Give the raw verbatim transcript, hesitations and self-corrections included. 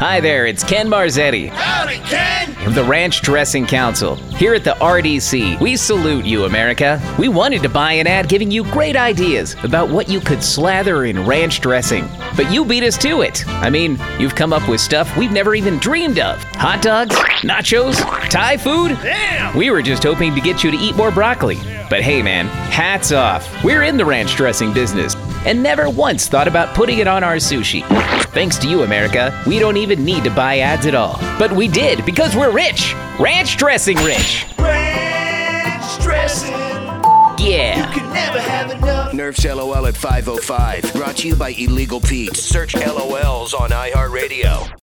Hi there, it's Ken Barzetti. Howdy, Ken! From the Ranch Dressing Council. Here at the R D C, we salute you, America. We wanted to buy an ad giving you great ideas about what you could slather in ranch dressing. But you beat us to it. I mean, you've come up with stuff we've never even dreamed of. Hot dogs, nachos, Thai food. Damn! We were just hoping to get you to eat more broccoli. But hey, man, hats off. We're in the ranch dressing business and never once thought about putting it on our sushi. Thanks to you, America, we don't even need to buy ads at all. But we did, because we're rich. Ranch dressing rich. Ranch dressing. Yeah. You can never have enough. Nerf's LOL at five oh five. Brought to you by Illegal Pete. Search L O Ls on iHeartRadio.